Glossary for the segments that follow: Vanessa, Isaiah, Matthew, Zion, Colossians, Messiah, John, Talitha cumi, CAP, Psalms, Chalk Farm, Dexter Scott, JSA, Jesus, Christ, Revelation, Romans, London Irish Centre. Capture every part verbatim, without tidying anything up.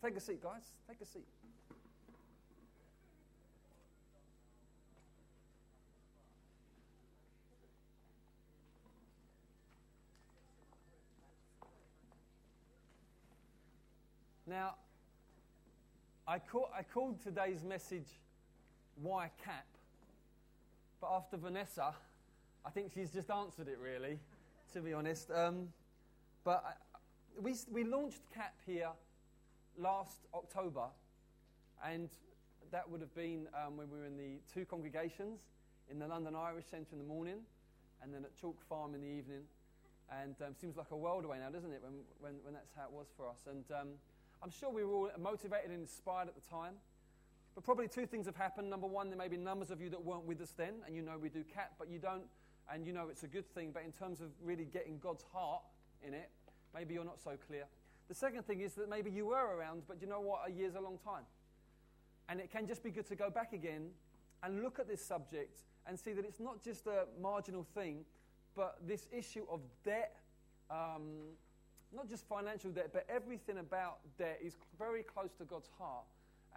Take a seat, guys. Take a seat. Now, I, call, I called today's message, Why C A P? But after Vanessa, I think she's just answered it, really, to be honest. Um, but I, we, we launched C A P here last October, and that would have been um, when we were in the two congregations, in the London Irish Centre in the morning, and then at Chalk Farm in the evening. And um, seems like a world away now, doesn't it, when, when, when that's how it was for us. And um, I'm sure we were all motivated and inspired at the time. But probably two things have happened. Number one, there may be numbers of you that weren't with us then, and you know we do C A P, but you don't, and you know it's a good thing. But in terms of really getting God's heart in it, maybe you're not so clear. The second thing is that maybe you were around, but you know what, a year's a long time. And it can just be good to go back again and look at this subject and see that it's not just a marginal thing, but this issue of debt, um, not just financial debt, but everything about debt is very close to God's heart.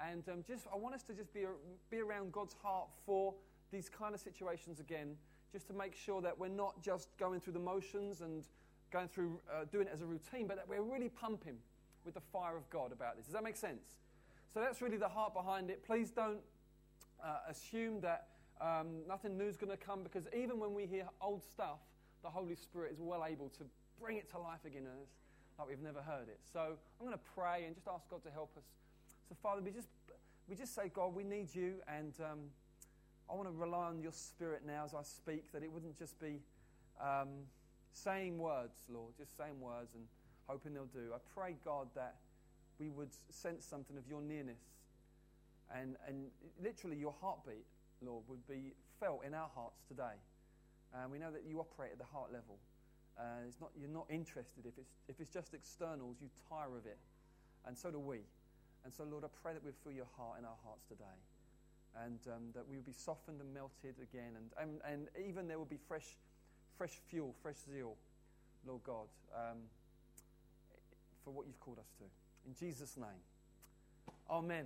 And um, just I want us to just be, be around God's heart for these kind of situations again, just to make sure that we're not just going through the motions and going through uh, doing it as a routine, but that we're really pumping with the fire of God about this. Does that make sense? So that's really the heart behind it. Please don't uh, assume that Um, nothing new is going to come, because even when we hear old stuff, the Holy Spirit is well able to bring it to life again in us like we've never heard it. So I'm going to pray and just ask God to help us. So Father, we just we just say, God, we need you, and um, I want to rely on your Spirit now as I speak, that it wouldn't just be um, saying words, Lord, just saying words and hoping they'll do. I pray, God, that we would sense something of your nearness and and literally your heartbeat, Lord, would be felt in our hearts today. And um, we know that you operate at the heart level. Uh, it's not, you're not interested. If it's, if it's just externals, you tire of it. And so do we. And so, Lord, I pray that we'd feel your heart in our hearts today. And um, that we would be softened and melted again. And, and, and even there would be fresh fresh fuel, fresh zeal, Lord God, um, for what you've called us to. In Jesus' name. Amen.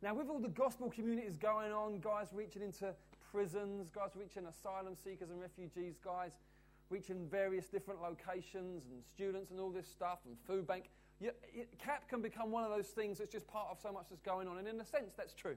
Now, with all the gospel communities going on, guys reaching into prisons, guys reaching asylum seekers and refugees, guys reaching various different locations and students and all this stuff and food bank, you, it, C A P can become one of those things that's just part of so much that's going on. And in a sense, that's true.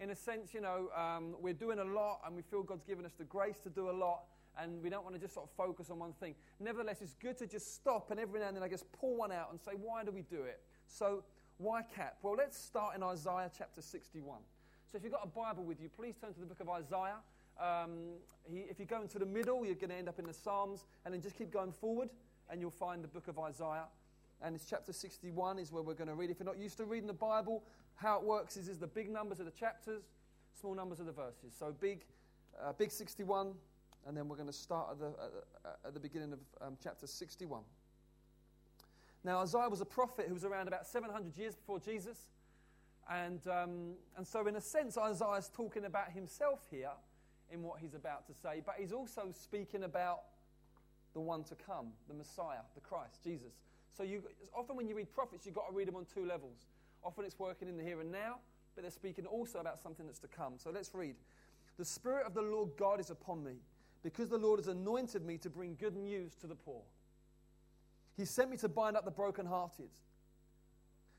In a sense, you know, um, we're doing a lot and we feel God's given us the grace to do a lot, and we don't want to just sort of focus on one thing. Nevertheless, it's good to just stop and every now and then I guess pull one out and say, why do we do it? So, why C A P? Well, let's start in Isaiah chapter sixty-one. So if you've got a Bible with you, please turn to the book of Isaiah. Um, he, if you go into the middle, you're going to end up in the Psalms, and then just keep going forward, and you'll find the book of Isaiah. And it's chapter sixty-one is where we're going to read. If you're not used to reading the Bible, how it works is, is the big numbers are the chapters, small numbers are the verses. So big uh, big sixty-one, and then we're going to start at the, at the, at the beginning of um, chapter sixty-one. Now, Isaiah was a prophet who was around about seven hundred years before Jesus. And um, and so in a sense, Isaiah's talking about himself here in what he's about to say. But he's also speaking about the one to come, the Messiah, the Christ, Jesus. So you often when you read prophets, you've got to read them on two levels. Often it's working in the here and now, but they're speaking also about something that's to come. So let's read. The Spirit of the Lord God is upon me, because the Lord has anointed me to bring good news to the poor. He sent me to bind up the brokenhearted,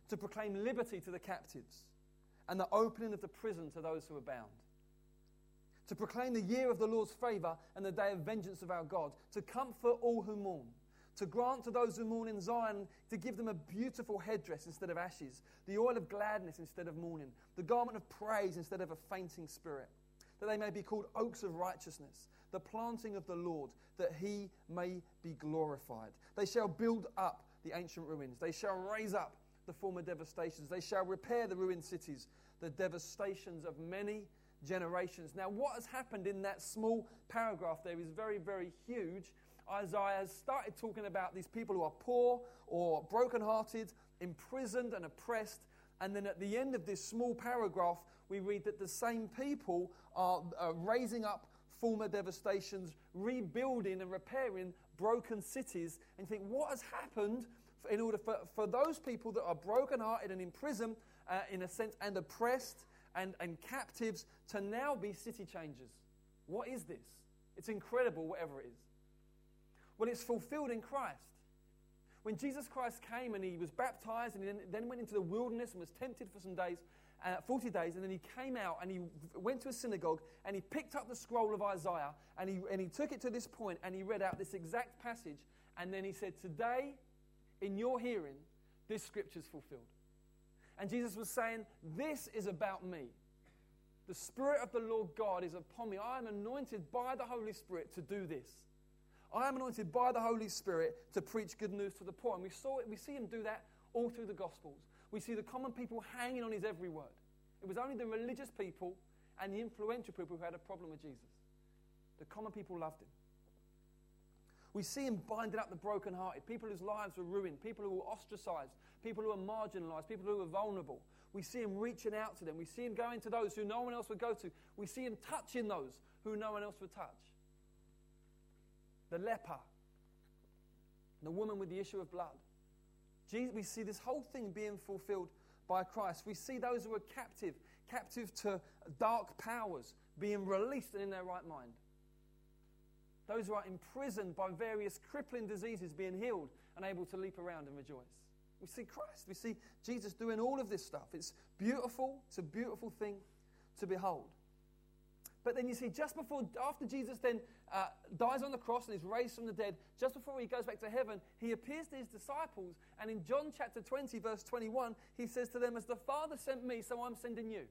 to proclaim liberty to the captives, and the opening of the prison to those who are bound, to proclaim the year of the Lord's favour and the day of vengeance of our God, to comfort all who mourn, to grant to those who mourn in Zion, to give them a beautiful headdress instead of ashes, the oil of gladness instead of mourning, the garment of praise instead of a fainting spirit, that they may be called oaks of righteousness, the planting of the Lord, that he may be glorified. They shall build up the ancient ruins. They shall raise up the former devastations. They shall repair the ruined cities, the devastations of many generations. Now, what has happened in that small paragraph there is very, very huge. Isaiah has started talking about these people who are poor or brokenhearted, imprisoned and oppressed. And then at the end of this small paragraph, we read that the same people are uh, raising up former devastations, rebuilding and repairing broken cities. And you think, what has happened in order for, for those people that are brokenhearted and in prison, uh, in a sense, and oppressed and, and captives to now be city changers. What is this? It's incredible, whatever it is. Well, it's fulfilled in Christ. When Jesus Christ came and he was baptized and he then went into the wilderness and was tempted for some days, uh, forty days, and then he came out and he went to a synagogue and he picked up the scroll of Isaiah and he, and he took it to this point and he read out this exact passage and then he said, today, in your hearing, this scripture's fulfilled. And Jesus was saying, this is about me. The Spirit of the Lord God is upon me. I am anointed by the Holy Spirit to do this. I am anointed by the Holy Spirit to preach good news to the poor. And we saw it, we see him do that all through the Gospels. We see the common people hanging on his every word. It was only the religious people and the influential people who had a problem with Jesus. The common people loved him. We see him binding up the brokenhearted, people whose lives were ruined, people who were ostracized, people who were marginalized, people who were vulnerable. We see him reaching out to them. We see him going to those who no one else would go to. We see him touching those who no one else would touch. The leper, the woman with the issue of blood. Jesus, we see this whole thing being fulfilled by Christ. We see those who are captive, captive to dark powers, being released and in their right mind. Those who are imprisoned by various crippling diseases being healed and able to leap around and rejoice. We see Christ, we see Jesus doing all of this stuff. It's beautiful, it's a beautiful thing to behold. But then you see, just before, after Jesus then uh, dies on the cross and is raised from the dead, just before he goes back to heaven, he appears to his disciples. And in John chapter twenty, verse twenty-one, he says to them, as the Father sent me, so I'm sending you.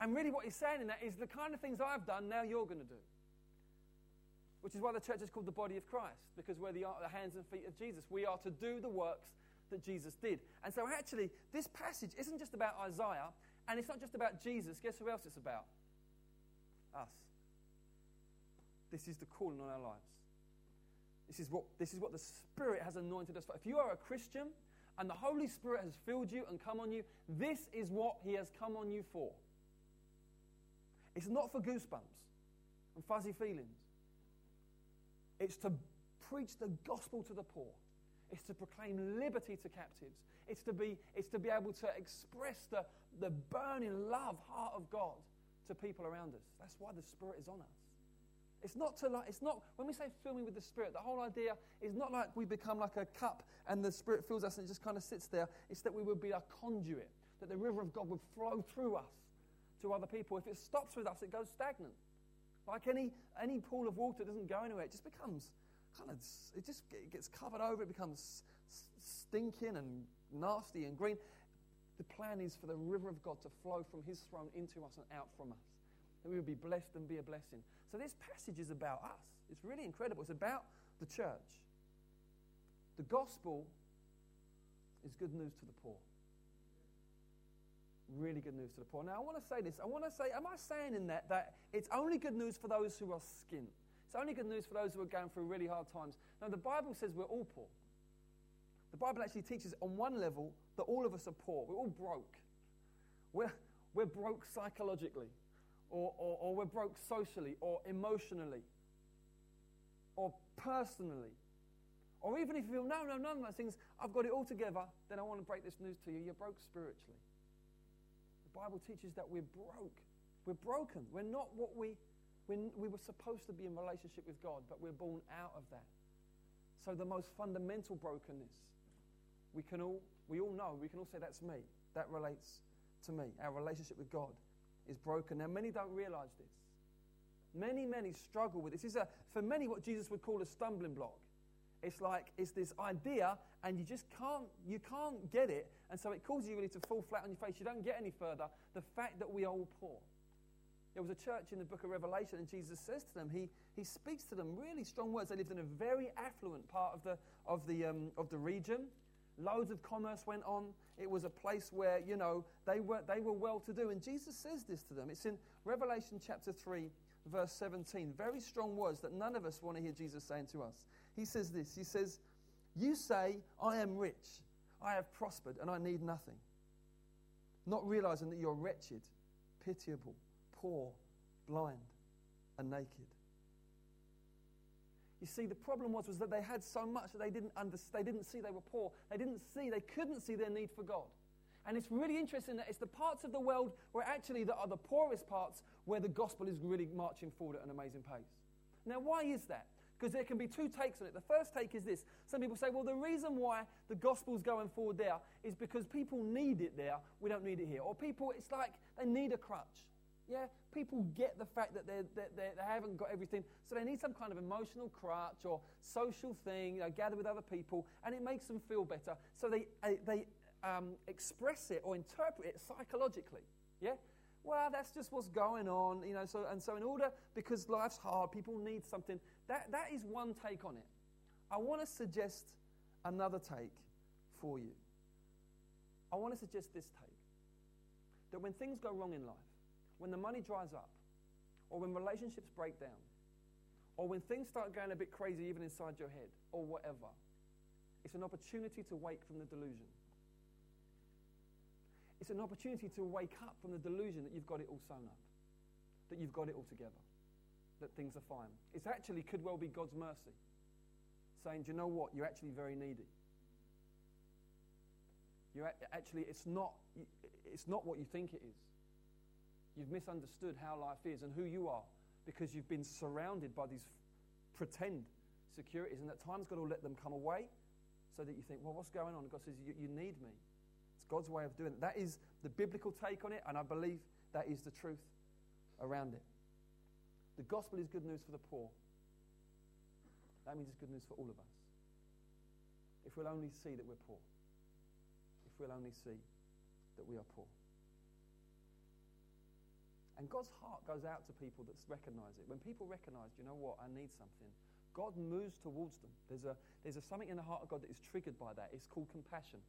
And really what he's saying in that is the kind of things I've done, now you're going to do. Which is why the church is called the body of Christ, because we're the, the hands and feet of Jesus. We are to do the works that Jesus did. And so actually, this passage isn't just about Isaiah, and it's not just about Jesus. Guess who else it's about? Us. This is the calling on our lives. This is what this is what the Spirit has anointed us for. If you are a Christian and the Holy Spirit has filled you and come on you, this is what he has come on you for. It's not for goosebumps and fuzzy feelings. It's to preach the gospel to the poor. It's to proclaim liberty to captives. It's to be, it's to be able to express the, the burning love, heart of God to people around us. That's why the Spirit is on us. It's not to like, it's not, when we say fill me with the Spirit, the whole idea is not like we become like a cup and the Spirit fills us and it just kind of sits there. It's that we would be a conduit, that the river of God would flow through us to other people. If it stops with us, it goes stagnant. Like any any pool of water doesn't go anywhere. It just becomes kind of, it just it gets covered over. It becomes stinking and nasty and green. The plan is for the river of God to flow from his throne into us and out from us. That we would be blessed and be a blessing. So this passage is about us. It's really incredible. It's about the church. The gospel is good news to the poor. Really good news to the poor. Now I want to say this. I want to say, am I saying in that that it's only good news for those who are skint? It's only good news for those who are going through really hard times. Now the Bible says we're all poor. The Bible actually teaches on one level that all of us are poor. We're all broke. We're, we're broke psychologically, or, or, or we're broke socially, or emotionally, or personally. Or even if you feel, no, no, none of those things, I've got it all together, then I want to break this news to you. You're broke spiritually. The Bible teaches that we're broke. We're broken. We're not what we, we, we were supposed to be in relationship with God, but we're born out of that. So the most fundamental brokenness, we can all, we all know, we can all say that's me. That relates to me. Our relationship with God is broken. Now many don't realise this. Many, many struggle with this. This is a, for many what Jesus would call a stumbling block. It's like, it's this idea and you just can't, you can't get it. And so it causes you really to fall flat on your face. You don't get any further. The fact that we are all poor. There was a church in the book of Revelation and Jesus says to them, he, he speaks to them really strong words. They lived in a very affluent part of the of the, um, of the region. Loads of commerce went on. It was a place where, you know, they were they were well-to-do. And Jesus says this to them. It's in Revelation chapter three, verse seventeen. Very strong words that none of us want to hear Jesus saying to us. He says this. He says, you say, I am rich, I have prospered, and I need nothing. Not realizing that you're wretched, pitiable, poor, blind, and naked. You see, the problem was, was that they had so much that they didn't understand. They didn't see they were poor. They didn't see, they couldn't see their need for God. And it's really interesting that it's the parts of the world where actually that are the poorest parts where the gospel is really marching forward at an amazing pace. Now, why is that? Because there can be two takes on it. The first take is this. Some people say, well, the reason why the gospel's going forward there is because people need it there, we don't need it here. Or people, it's like they need a crutch. Yeah, people get the fact that, they're, that they're, they haven't got everything, so they need some kind of emotional crutch or social thing, you know, gather with other people, and it makes them feel better. So they they um, express it or interpret it psychologically. Yeah, well, that's just what's going on, you know. So and so, in order, because life's hard, people need something. That that is one take on it. I want to suggest another take for you. I want to suggest this take: that when things go wrong in life, when the money dries up, or when relationships break down, or when things start going a bit crazy even inside your head, or whatever, it's an opportunity to wake from the delusion. It's an opportunity to wake up from the delusion that you've got it all sewn up, that you've got it all together, that things are fine. It's actually could well be God's mercy, saying, do you know what, you're actually very needy. You're actually, it's not, it's not what you think it is. You've misunderstood how life is and who you are because you've been surrounded by these pretend securities. And at times, God will let them come away so that you think, well, what's going on? And God says, you, you need me. It's God's way of doing it. That is the biblical take on it, and I believe that is the truth around it. The gospel is good news for the poor. That means it's good news for all of us. If we'll only see that we're poor. If we'll only see that we are poor. And God's heart goes out to people that recognize it. When people recognize, you know what, I need something, God moves towards them. There's a there's a something in the heart of God that is triggered by that. It's called compassion.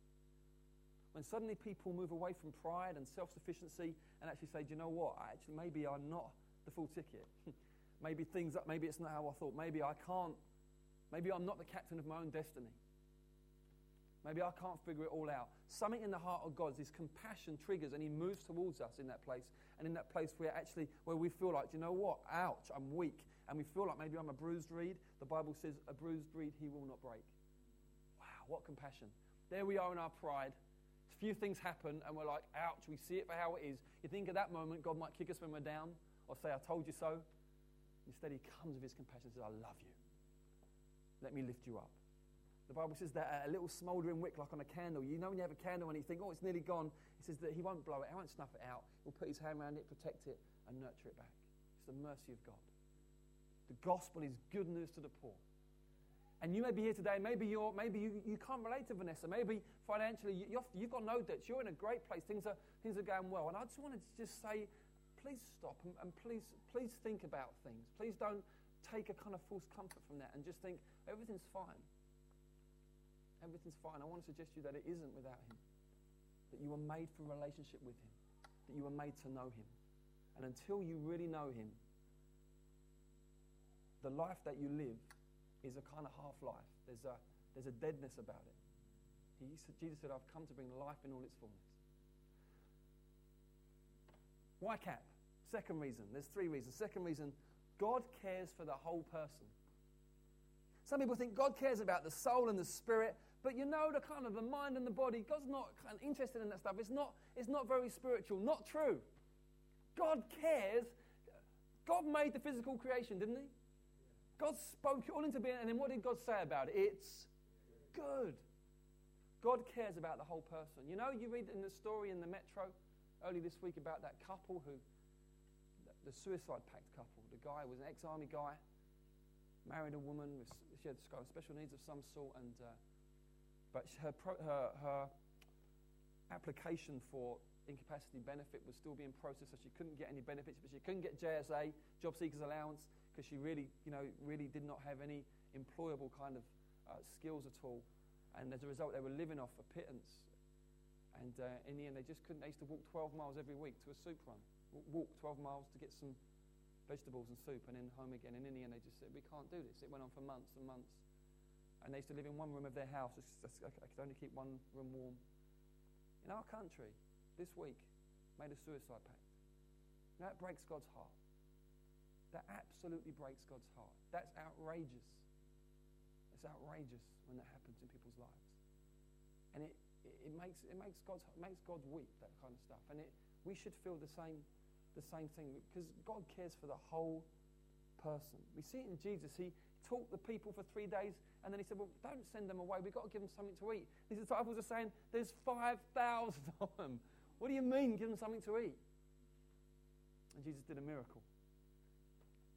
When suddenly people move away from pride and self-sufficiency and actually say, do you know what, I actually maybe I'm not the full ticket. maybe things up. Maybe it's not how I thought. Maybe I can't. Maybe I'm not the captain of my own destiny. Maybe I can't figure it all out. Something in the heart of God, this compassion triggers, and he moves towards us in that place. And in that place where actually, where we feel like, do you know what? Ouch, I'm weak. And we feel like maybe I'm a bruised reed. The Bible says, a bruised reed he will not break. Wow, what compassion. There we are in our pride. A few things happen, and we're like, ouch, we see it for how it is. You think at that moment, God might kick us when we're down, or say, I told you so. Instead, he comes with his compassion and says, I love you. Let me lift you up. The Bible says that a little smouldering wick, like on a candle, you know when you have a candle and you think, oh, it's nearly gone, it says that he won't blow it, he won't snuff it out. He'll put his hand around it, protect it, and nurture it back. It's the mercy of God. The gospel is good news to the poor. And you may be here today, maybe, you're, maybe you, you can't relate to Vanessa, maybe financially you're, you've got no debts, you're in a great place, things are, things are going well. And I just wanted to just say, please stop and, and please, please think about things. Please don't take a kind of false comfort from that and just think, everything's fine. Everything's fine. I want to suggest to you that it isn't without him. That you were made for a relationship with him. That you were made to know him. And until you really know him, the life that you live is a kind of half-life. There's a, there's a deadness about it. He said, Jesus said, I've come to bring life in all its fullness. Why C A P? Second reason. There's three reasons. Second reason, God cares for the whole person. Some people think God cares about the soul and the spirit, but you know the kind of the mind and the body, God's not kind of interested in that stuff. It's not, it's not very spiritual. Not true. God cares. God made the physical creation, didn't he? God spoke it all into being, and then what did God say about it? It's good. God cares about the whole person. You know, you read in the story in the Metro early this week about that couple who, the suicide pact couple, the guy was an ex-army guy, married a woman, with, she had special needs of some sort, and uh, but her, pro, her her application for incapacity benefit was still being processed, so she couldn't get any benefits, but she couldn't get J S A, Job Seekers Allowance, because she really, you know, really did not have any employable kind of uh, skills at all, and as a result, they were living off a pittance, and uh, in the end, they just couldn't. They used to walk twelve miles every week to a soup run, walk twelve miles to get some vegetables and soup, and then home again. And in the end, they just said, we can't do this. It went on for months and months. And they used to live in one room of their house. Just, I could only keep one room warm. In our country, this week, made a suicide pact. That breaks God's heart. That absolutely breaks God's heart. That's outrageous. It's outrageous when that happens in people's lives. And it, it makes it makes God's makes God weep, that kind of stuff. And it we should feel the same the same thing, because God cares for the whole person. We see it in Jesus. He taught the people for three days, and then he said, well, don't send them away. We've got to give them something to eat. These disciples are saying, there's five thousand of them. What do you mean, give them something to eat? And Jesus did a miracle.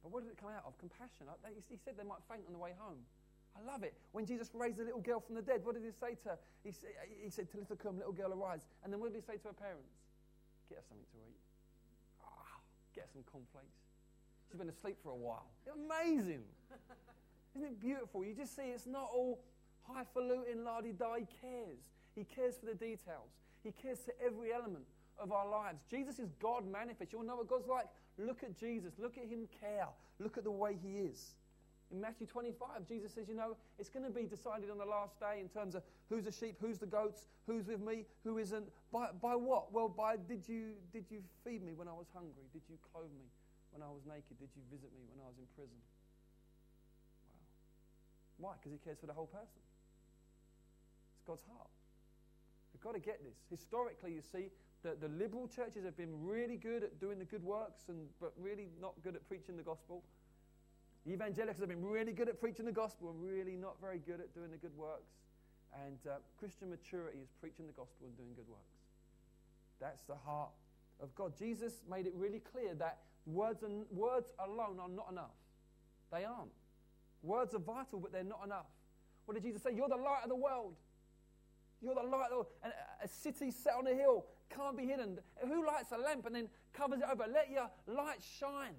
But what did it come out of? Compassion. He said they might faint on the way home. I love it. When Jesus raised the little girl from the dead, what did he say to her? He said, Talitha cumi, little girl, arise. And then what did he say to her parents? Get her something to eat. Oh, get her some cornflakes. She's been asleep for a while. Amazing. Isn't it beautiful? You just see it's not all highfalutin, la-di-da. He cares. He cares for the details. He cares for every element of our lives. Jesus is God manifest. You'll know what God's like. Look at Jesus. Look at him care. Look at the way he is. In Matthew twenty-five, Jesus says, you know, it's going to be decided on the last day in terms of who's the sheep, who's the goats, who's with me, who isn't. By, by what? Well, by did you, did you feed me when I was hungry? Did you clothe me when I was naked? Did you visit me when I was in prison? Wow. Why? Because he cares for the whole person. It's God's heart. We've got to get this. Historically, you see, the, the liberal churches have been really good at doing the good works, and but really not good at preaching the gospel. The evangelicals have been really good at preaching the gospel and really not very good at doing the good works. And uh, Christian maturity is preaching the gospel and doing good works. That's the heart of God. Jesus made it really clear that words and words alone are not enough. They aren't. Words are vital, but they're not enough. What did Jesus say? You're the light of the world. You're the light of the world. A city set on a hill can't be hidden. Who lights a lamp and then covers it over? Let your light shine.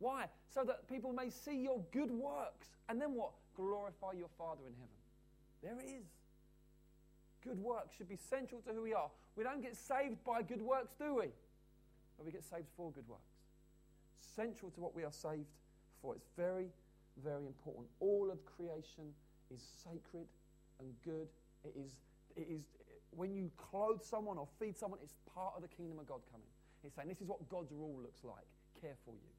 Why? So that people may see your good works. And then what? Glorify your Father in heaven. There it is. Good works should be central to who we are. We don't get saved by good works, do we? But we get saved for good works. Central to what we are saved for. It's very, very important. All of creation is sacred and good. It is, it is when you clothe someone or feed someone, it's part of the kingdom of God coming. It's saying this is what God's rule looks like. Care for you.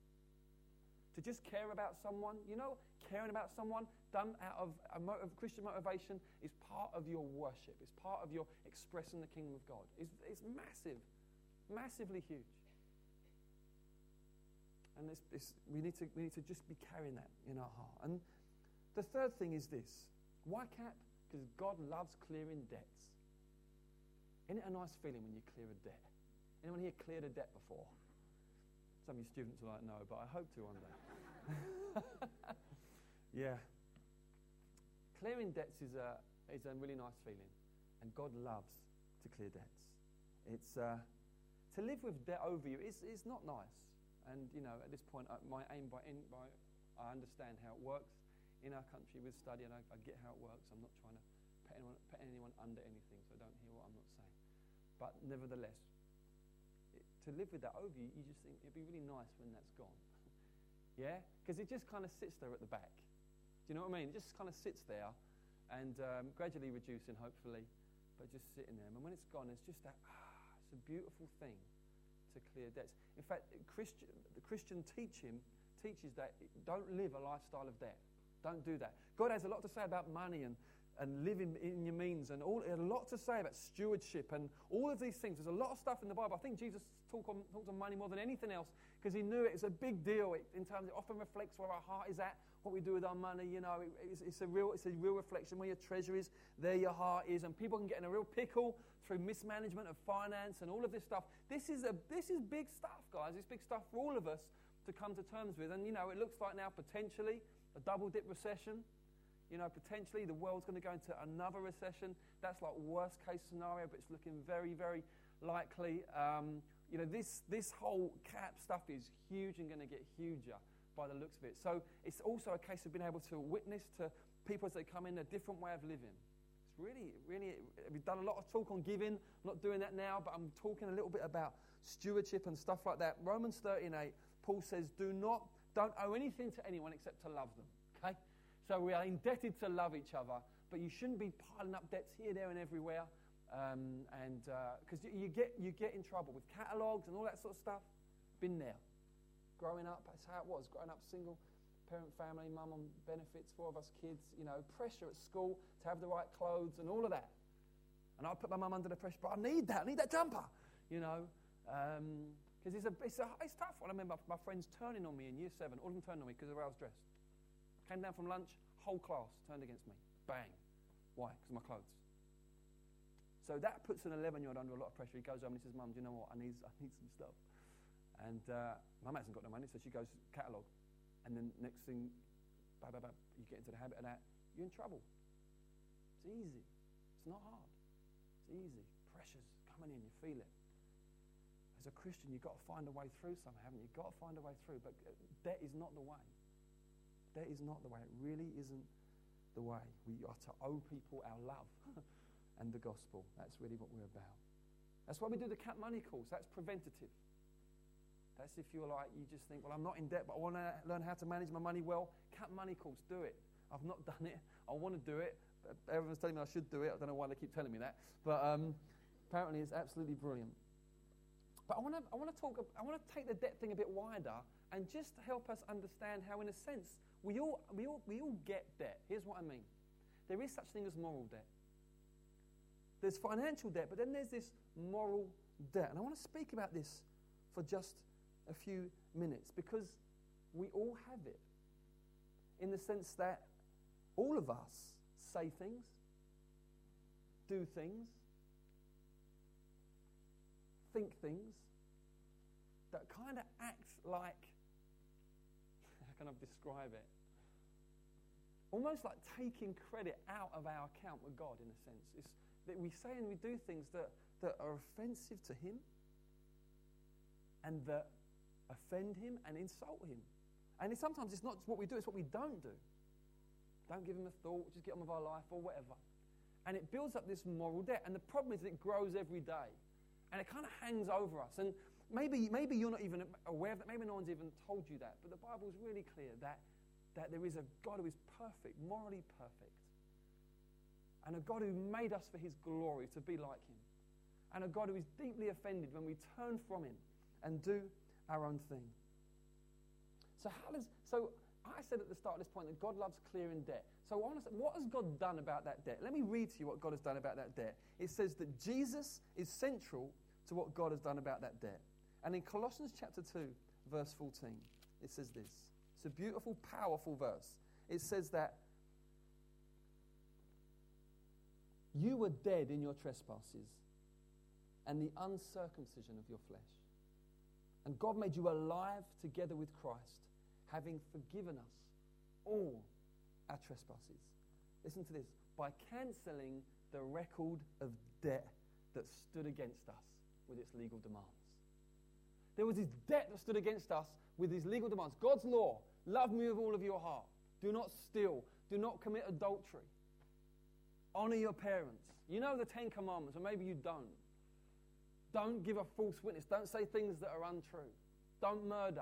To just care about someone, you know, caring about someone done out of a motive, Christian motivation is part of your worship. It's part of your expressing the kingdom of God. It's, it's massive, massively huge. And it's, it's, we need to we need to just be carrying that in our heart. And the third thing is this. Why C A P? Because God loves clearing debts. Isn't it a nice feeling when you clear a debt? Anyone here cleared a debt before? Some of you students are like, no, but I hope to one day. Yeah. Clearing debts is a, is a really nice feeling. And God loves to clear debts. It's uh, to live with debt over you is, is not nice. And, you know, at this point, I, my aim, by, in, by I understand how it works. In our country, with study, and I, I get how it works. I'm not trying to put anyone, put anyone under anything, so don't hear what I'm not saying. But nevertheless, It, to live with that over you, you just think it'd be really nice when that's gone. Yeah? Because it just kind of sits there at the back. Do you know what I mean? It just kind of sits there and um, gradually reducing, hopefully, but just sitting there. And when it's gone, it's just that, ah, it's a beautiful thing to clear debts. In fact, Christian, the Christian teaching teaches that don't live a lifestyle of debt. Don't do that. God has a lot to say about money and and living in your means, and all, a lot to say about stewardship and all of these things. There's a lot of stuff in the Bible. I think Jesus talked on, talked on money more than anything else because he knew it. It's a big deal it, in terms. It often reflects where our heart is at, what we do with our money. You know, it, it's, it's a real, it's a real reflection. Where your treasure is, there your heart is, and people can get in a real pickle through mismanagement of finance and all of this stuff. This is a, this is big stuff, guys. It's big stuff for all of us to come to terms with. And you know, it looks like now potentially a double dip recession. You know, potentially the world's going to go into another recession. That's like worst case scenario, but it's looking very, very likely. Um, you know, this this whole C A P stuff is huge and going to get huger by the looks of it. So it's also a case of being able to witness to people as they come in a different way of living. It's really, really, we've done a lot of talk on giving. I'm not doing that now, but I'm talking a little bit about stewardship and stuff like that. Romans thirteen eight, Paul says, do not, don't owe anything to anyone except to love them, okay? So we are indebted to love each other, but you shouldn't be piling up debts here, there, and everywhere, um, and because uh, you, you get you get in trouble with catalogs and all that sort of stuff. Been there, growing up. That's how it was. Growing up single, parent family, mum on benefits, four of us kids, you know, pressure at school to have the right clothes and all of that. And I put my mum under the pressure, but I need that, I need that jumper, you know, because um, it's a it's a it's tough. I remember my friends turning on me in year seven, all of them turning on me because of how I was dressed. Came down from lunch, whole class turned against me, bang. Why? Because of my clothes. So that puts an eleven-year-old under a lot of pressure. He goes home and he says, Mum, do you know what, I need I need some stuff. And uh, Mum hasn't got no money, so she goes catalogue. And then next thing, blah, blah, blah, you get into the habit of that, you're in trouble. It's easy. It's not hard. It's easy. Pressure's coming in, you feel it. As a Christian, you've got to find a way through somehow, haven't you? You've got to find a way through. But that is not the way. That is not the way. It really isn't the way. We are to owe people our love and the gospel. That's really what we're about. That's why we do the C A P money course. That's preventative. That's if you're like, you just think, well, I'm not in debt, but I want to learn how to manage my money well. C A P money course, do it. I've not done it. I want to do it. Everyone's telling me I should do it. I don't know why they keep telling me that. But um, apparently it's absolutely brilliant. But I want to I want to talk, I want to take the debt thing a bit wider and just help us understand how, in a sense, we all, we all, we all get debt. Here's what I mean. There is such thing as moral debt. There's financial debt, but then there's this moral debt. And I want to speak about this for just a few minutes, because we all have it, in the sense that all of us say things, do things, think things that kind of act like, how can I describe it? Almost like taking credit out of our account with God, in a sense. It's that we say and we do things that, that are offensive to Him and that offend Him and insult Him. And it's, sometimes it's not what we do, it's what we don't do. Don't give Him a thought, just get on with our life or whatever. And it builds up this moral debt. And the problem is that it grows every day. And it kind of hangs over us. And maybe maybe you're not even aware of that. Maybe no one's even told you that. But the Bible's really clear that, that there is a God who is perfect, morally perfect. And a God who made us for His glory, to be like Him. And a God who is deeply offended when we turn from Him and do our own thing. So how does so I said at the start of this point that God loves clearing debt. So honestly, what has God done about that debt? Let me read to you what God has done about that debt. It says that Jesus is central to what God has done about that debt. And in Colossians chapter two, verse fourteen, it says this. It's a beautiful, powerful verse. It says that you were dead in your trespasses and the uncircumcision of your flesh. And God made you alive together with Christ, having forgiven us all our trespasses. Listen to this. By cancelling the record of debt that stood against us with its legal demands. There was this debt that stood against us with these legal demands. God's law, love me with all of your heart. Do not steal. Do not commit adultery. Honor your parents. You know the Ten Commandments, or maybe you don't. Don't give a false witness. Don't say things that are untrue. Don't murder,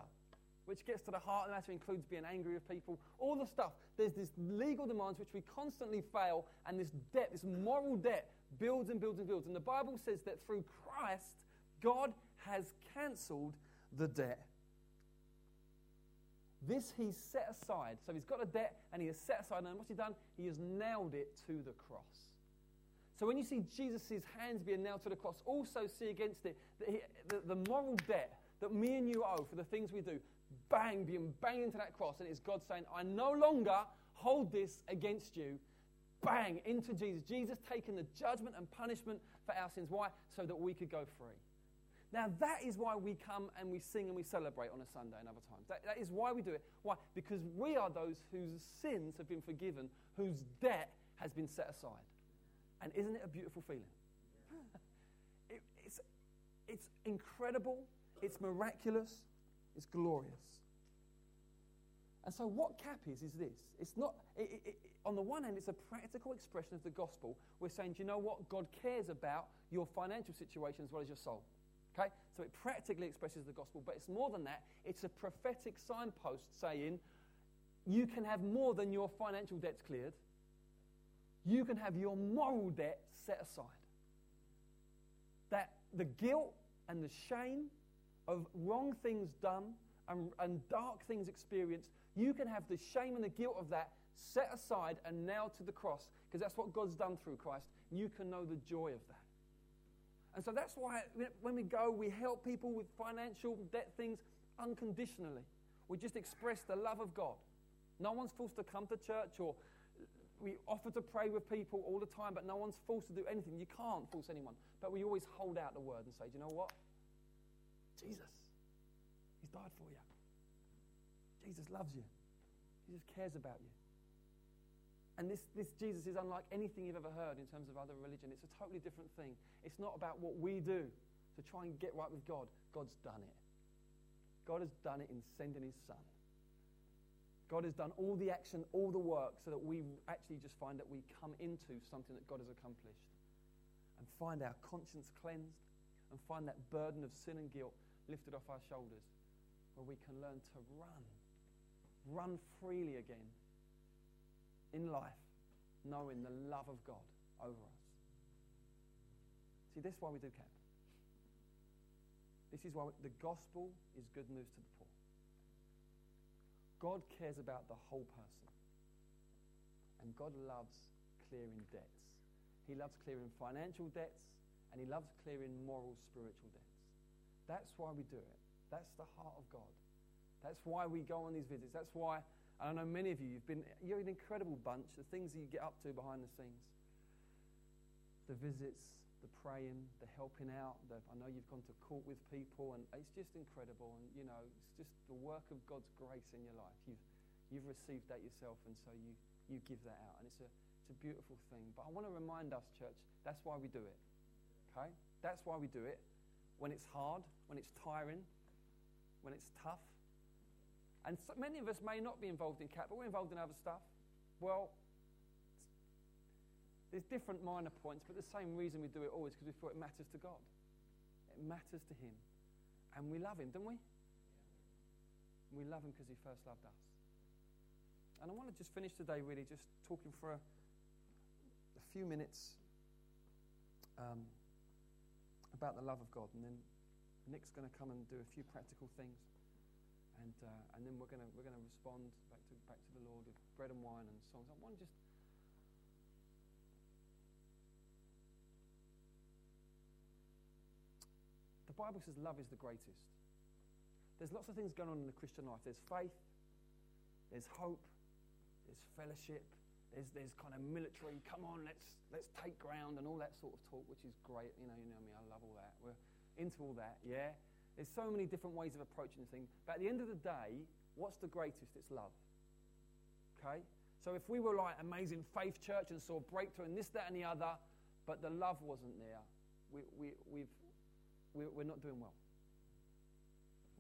which gets to the heart of the matter, includes being angry with people. All the stuff. There's this legal demands which we constantly fail, and this debt, this moral debt, builds and builds and builds. And the Bible says that through Christ, God has cancelled the debt. This He set aside. So He's got a debt, and He has set aside. And what's He done? He has nailed it to the cross. So when you see Jesus' hands being nailed to the cross, also see against it that he, the, the moral debt that me and you owe for the things we do, bang, being banged into that cross. And it's God saying, I no longer hold this against you. Bang, into Jesus. Jesus taking the judgment and punishment for our sins. Why? So that we could go free. Now that is why we come and we sing and we celebrate on a Sunday and other times. That, that is why we do it. Why? Because we are those whose sins have been forgiven, whose debt has been set aside. And isn't it a beautiful feeling? Yeah. it, it's, it's incredible. It's miraculous. It's glorious. And so what C A P is, is this. It's not, it, it, it, on the one hand, it's a practical expression of the gospel. We're saying, do you know what? God cares about your financial situation as well as your soul. Okay? So it practically expresses the gospel, but it's more than that. It's a prophetic signpost saying, you can have more than your financial debts cleared. You can have your moral debt set aside. That the guilt and the shame of wrong things done and, and dark things experienced, you can have the shame and the guilt of that set aside and nailed to the cross, because that's what God's done through Christ. You can know the joy of that. And so that's why when we go, we help people with financial debt things unconditionally. We just express the love of God. No one's forced to come to church, or we offer to pray with people all the time, but no one's forced to do anything. You can't force anyone. But we always hold out the word and say, do you know what? Jesus, he's died for you. Jesus loves you. Jesus cares about you. And this, this Jesus is unlike anything you've ever heard in terms of other religion. It's a totally different thing. It's not about what we do to try and get right with God. God's done it. God has done it in sending his son. God has done all the action, all the work, so that we actually just find that we come into something that God has accomplished and find our conscience cleansed and find that burden of sin and guilt lifted off our shoulders, where we can learn to run, run freely again in life, knowing the love of God over us. See, this is why we do C A P. This is why we, the gospel is good news to the poor. God cares about the whole person. And God loves clearing debts. He loves clearing financial debts, and he loves clearing moral, spiritual debts. That's why we do it. That's the heart of God. That's why we go on these visits. That's why, I know many of you, you've been, you're an incredible bunch, the things that you get up to behind the scenes. The visits, the praying, the helping out. The, I know you've gone to court with people, and it's just incredible. And you know, it's just the work of God's grace in your life. You've you've received that yourself, and so you you give that out, and it's a it's a beautiful thing. But I want to remind us, church, that's why we do it. Okay, that's why we do it. When it's hard, when it's tiring, when it's tough, and so many of us may not be involved in C A P, but we're involved in other stuff. Well, there's different minor points, but the same reason we do it always, because we feel it matters to God. It matters to him. And we love him, don't we? Yeah. We love him because he first loved us. And I want to just finish today really just talking for a, a few minutes um, about the love of God. And then Nick's going to come and do a few practical things. And uh, and then we're going to we're going to respond back to back to the Lord with bread and wine and songs. I want to just The Bible says love is the greatest. There's lots of things going on in the Christian life. There's faith, there's hope, there's fellowship, there's there's kind of military, come on, let's let's take ground and all that sort of talk, which is great. You know, you know me, I love all that. We're into all that, yeah. There's so many different ways of approaching things. But at the end of the day, what's the greatest? It's love. Okay? So if we were like amazing faith church and saw breakthrough and this, that and the other, but the love wasn't there, we, we, we've... we're not doing well.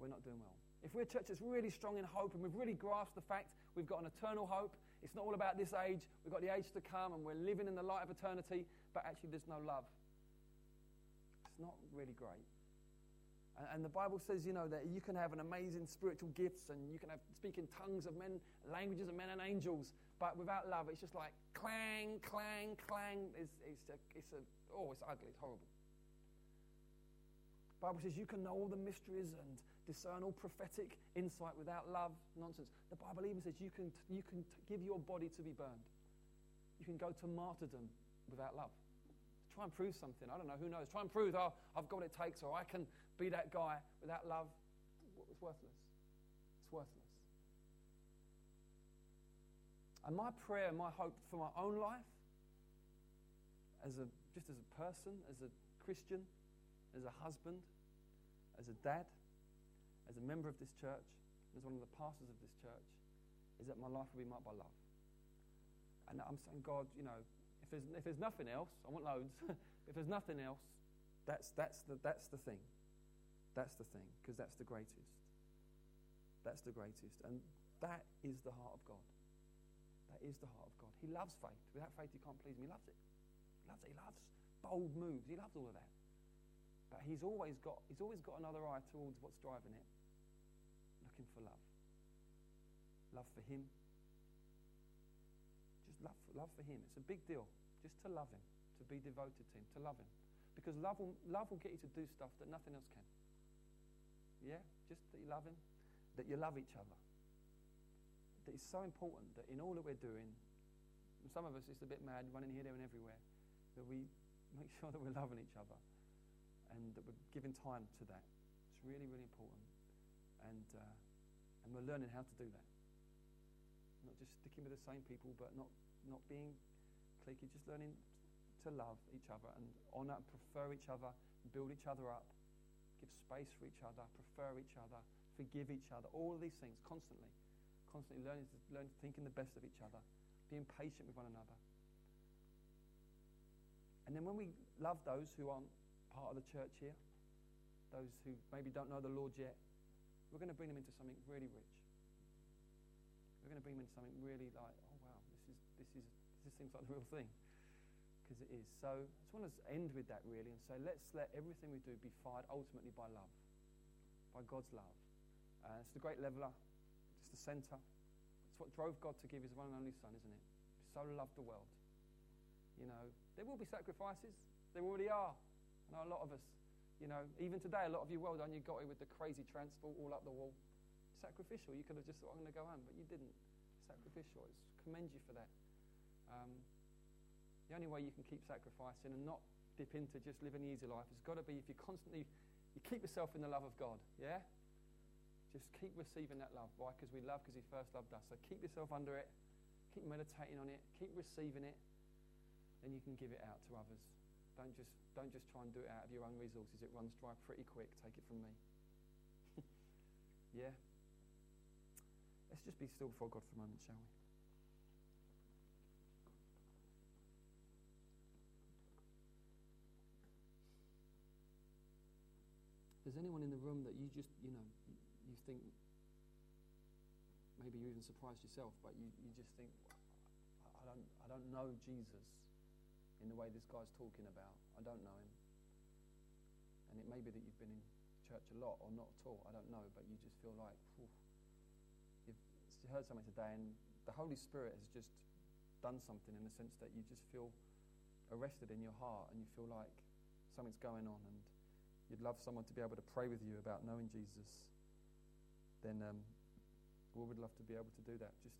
We're not doing well. If we're a church that's really strong in hope and we've really grasped the fact we've got an eternal hope, it's not all about this age, we've got the age to come and we're living in the light of eternity, but actually there's no love, it's not really great. And the Bible says, you know, that you can have an amazing spiritual gifts and you can have speaking tongues of men, languages of men and angels, but without love, it's just like clang, clang, clang. It's, it's, a, it's a, oh, it's ugly, it's horrible. The Bible says you can know all the mysteries and discern all prophetic insight without love. Nonsense. The Bible even says you can t- you can t- give your body to be burned. You can go to martyrdom without love. Try and prove something. I don't know. Who knows? Try and prove, oh, I've got what it takes, or I can be that guy. Without love, it's worthless. It's worthless. And my prayer, my hope for my own life, as a just as a person, as a Christian, as a husband, as a dad, as a member of this church, and as one of the pastors of this church, is that my life will be marked by love. And I'm saying, God, you know, if there's if there's nothing else, I want loads. If there's nothing else, that's that's the that's the thing, that's the thing, because that's the greatest. That's the greatest, and that is the heart of God. That is the heart of God. He loves faith. Without faith, you can't please him. He loves it. He loves it. He loves bold moves. He loves all of that. But he's always got he's always got another eye towards what's driving it, looking for love. Love for him. Just love for, love for him. It's a big deal. Just to love him, to be devoted to him, to love him, because love will, love will get you to do stuff that nothing else can. Yeah, just that you love him, that you love each other. That is so important, that in all that we're doing, some of us it's a bit mad, running here, there and everywhere, that we make sure that we're loving each other and that we're giving time to that. It's really, really important. And, uh, and we're learning how to do that. Not just sticking with the same people, but not, not being cliquey, just learning to love each other and honour and prefer each other, build each other up, give space for each other, prefer each other, forgive each other, all of these things constantly. Constantly learning to, learning to think in the best of each other, being patient with one another. And then when we love those who aren't part of the church here, those who maybe don't know the Lord yet, we're going to bring them into something really rich. We're going to bring them into something really like, oh wow, this is this is this seems like the real thing, because it is. So I just want to end with that really and say, let's let everything we do be fired ultimately by love, by God's love. Uh, it's the great leveler. It's the centre. It's what drove God to give his one and only son, isn't it? He so loved the world. You know, there will be sacrifices. There already are. I know a lot of us, you know, even today, a lot of you, well done, you got it with the crazy transport all up the wall. Sacrificial. You could have just thought, I'm going to go home, but you didn't. Sacrificial. It's commend you for that. Um, the only way you can keep sacrificing and not dip into just living the easy life has got to be if you constantly, you keep yourself in the love of God, yeah? Just keep receiving that love. Why? Because we love because he first loved us. So keep yourself under it. Keep meditating on it. Keep receiving it. Then you can give it out to others. Don't just don't just try and do it out of your own resources. It runs dry pretty quick. Take it from me. Yeah? Let's just be still before God for a moment, shall we? There's anyone in the room that you just, you know, you think, maybe you're even surprised yourself, but you, you just think, I don't I don't know Jesus in the way this guy's talking about. I don't know him. And it may be that you've been in church a lot or not at all, I don't know, but you just feel like, phew, you've heard something today and the Holy Spirit has just done something in the sense that you just feel arrested in your heart and you feel like something's going on and you'd love someone to be able to pray with you about knowing Jesus. Then um, we would love to be able to do that. Just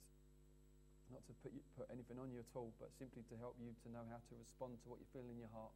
not to put you, put anything on you at all, but simply to help you to know how to respond to what you're feeling in your heart